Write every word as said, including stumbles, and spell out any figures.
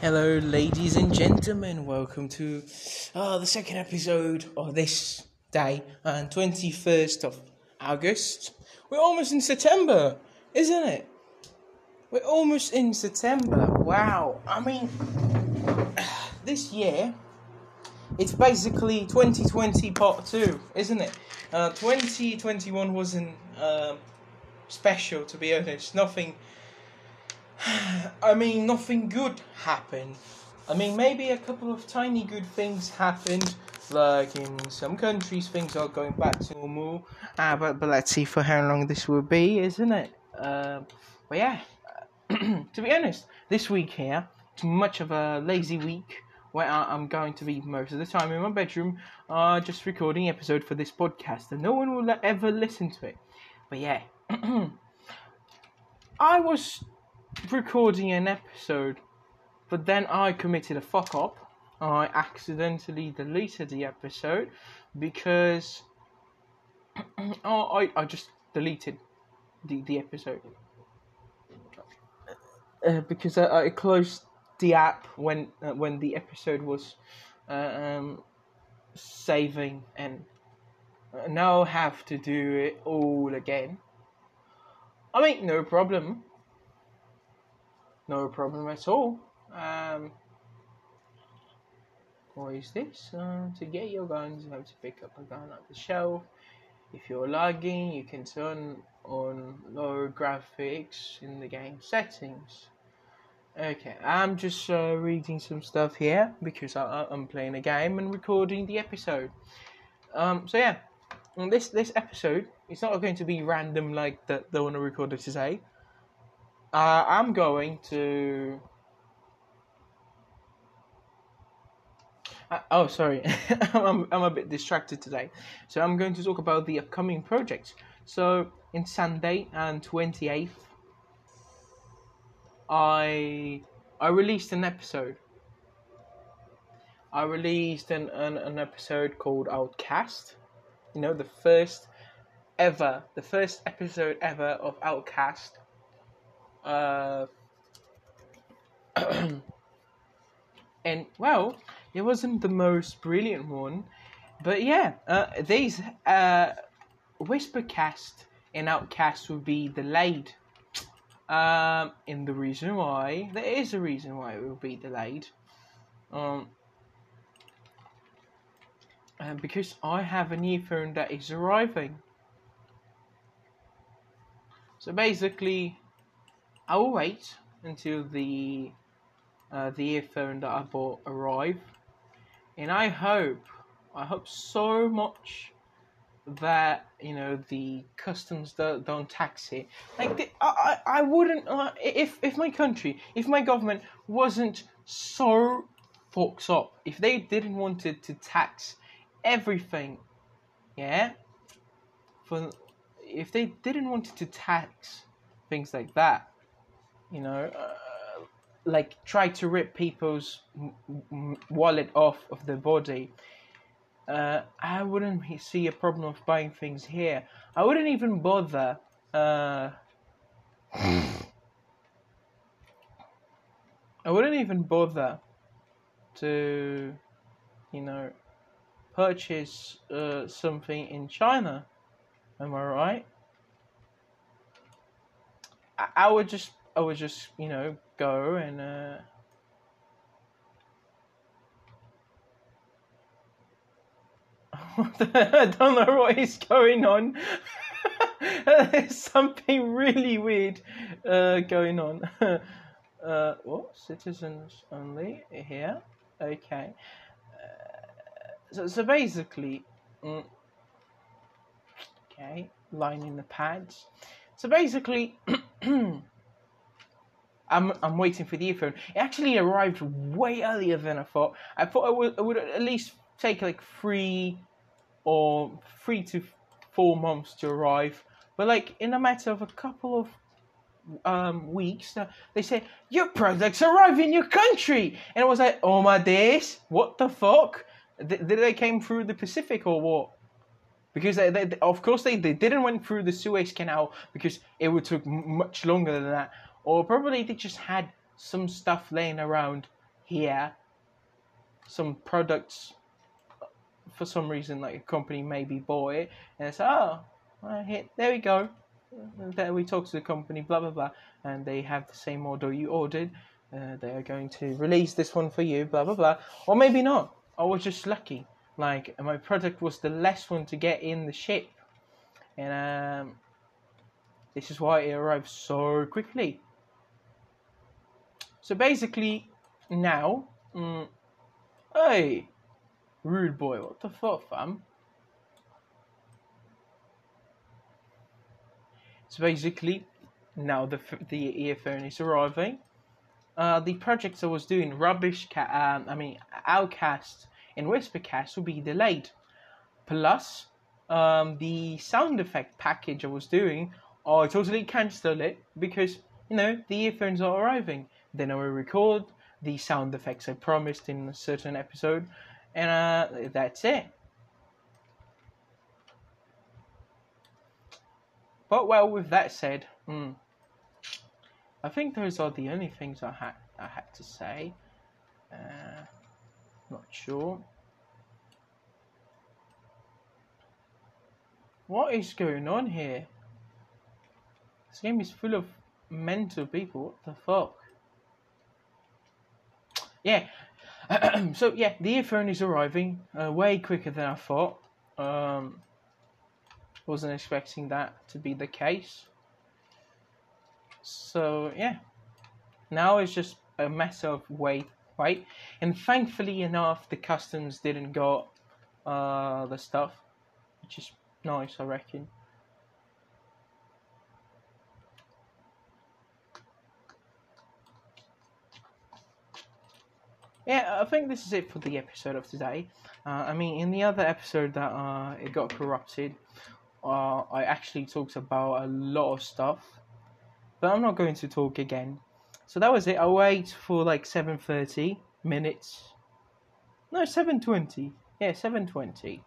Hello, ladies and gentlemen. Welcome to uh, the second episode of this day, on twenty-first of August. We're almost in September, isn't it? We're almost in September. Wow. I mean, this year, it's basically twenty twenty part two, isn't it? Uh, twenty twenty-one wasn't uh, special, to be honest. Nothing... I mean, nothing good happened. I mean, maybe a couple of tiny good things happened. Like, in some countries, things are going back to normal. Uh, but, but let's see for how long this will be, isn't it? Uh, but yeah, to be honest, this week here, it's much of a lazy week where I'm going to be most of the time in my bedroom uh, just recording an episode for this podcast. And no one will ever listen to it. But yeah, I was... recording an episode, but then I committed a fuck up. I accidentally deleted the episode because oh, I I just deleted the the episode uh, because I, I closed the app when uh, when the episode was uh, um, saving, and now I have to do it all again. I mean, no problem. No problem at all. Um, what is this? Uh, to get your guns, you have to pick up a gun at the shelf. If you're lagging, you can turn on lower graphics in the game settings. Okay, I'm just uh, reading some stuff here because I, I'm playing a game and recording the episode. Um, so yeah, this this episode is not going to be random like the the one I recorded today. Uh, I'm going to... Uh, oh, sorry. I'm I'm a bit distracted today. So I'm going to talk about the upcoming projects. So, in Sunday and twenty-eighth, I I released an episode. I released an, an, an episode called Outcast. You know, the first ever, the first episode ever of Outcast. Uh, and well, it wasn't the most brilliant one, but yeah, uh, these uh, Whispercast and Outcast will be delayed. Um, and the reason why there is a reason why it will be delayed, um, and because I have a new phone that is arriving. So basically, I will wait until the uh, the earphone that I bought arrive, and I hope, I hope so much that, you know, the customs don't, don't tax it. Like the, I, I wouldn't uh, if if my country, if my government wasn't so fucked up, if they didn't want it to tax everything, yeah, for if they didn't want it to tax things like that. You know, uh, like try to rip people's m- m- wallet off of their body. Uh, I wouldn't see a problem of buying things here. I wouldn't even bother. Uh, I wouldn't even bother to, you know, purchase uh, something in China. Am I right? I, I would just. I would just, you know, go and, uh... I don't know what is going on. There's something really weird uh, going on. uh, what? Citizens only here? Okay. Uh, so, so basically... Mm, okay, lining the pads. So basically... I'm I'm waiting for the earphone. It actually arrived way earlier than I thought. I thought it would, it would at least take like three or three to four months to arrive. But like in a matter of a couple of um, weeks, they said, your products arrive in your country. And I was like, oh my days, what the fuck? Did they came through the Pacific or what? Because they, they, of course they, they didn't went through the Suez Canal because it would took much longer than that. Or probably they just had some stuff laying around here some products for some reason, like a company maybe bought it, and it's, oh, well, here, there we go. Then we talk to the company, blah, blah, blah, and they have the same model you ordered. Uh, they are going to release this one for you, blah, blah, blah. Or maybe not. I was just lucky. Like, my product was the last one to get in the ship. And um, this is why it arrived so quickly. So basically, now, mm, hey, rude boy, what the fuck, fam? So basically, now the the earphone is arriving. Uh, the projects I was doing, rubbish, ca- um, I mean, Outcast and Whispercast, will be delayed. Plus, um, the sound effect package I was doing, I totally cancelled it because, you know, the earphones are arriving. Then I will record the sound effects I promised in a certain episode, and uh, that's it. But, well, with that said, mm, I think those are the only things I had I had to say. Uh, not sure. What is going on here? This game is full of mental people. What the fuck? Yeah. So, yeah, the earphone is arriving uh, way quicker than I thought. Um... Wasn't expecting that to be the case. So yeah, now it's just a matter of wait, wait, and thankfully enough, the customs didn't got uh, the stuff, which is nice, I reckon. Yeah, I think this is it for the episode of today. Uh, I mean, in the other episode that uh, it got corrupted. Uh, I actually talked about a lot of stuff, but I'm not going to talk again. So that was it. I waited for like seven thirty minutes. No, seven twenty. Yeah, seven twenty.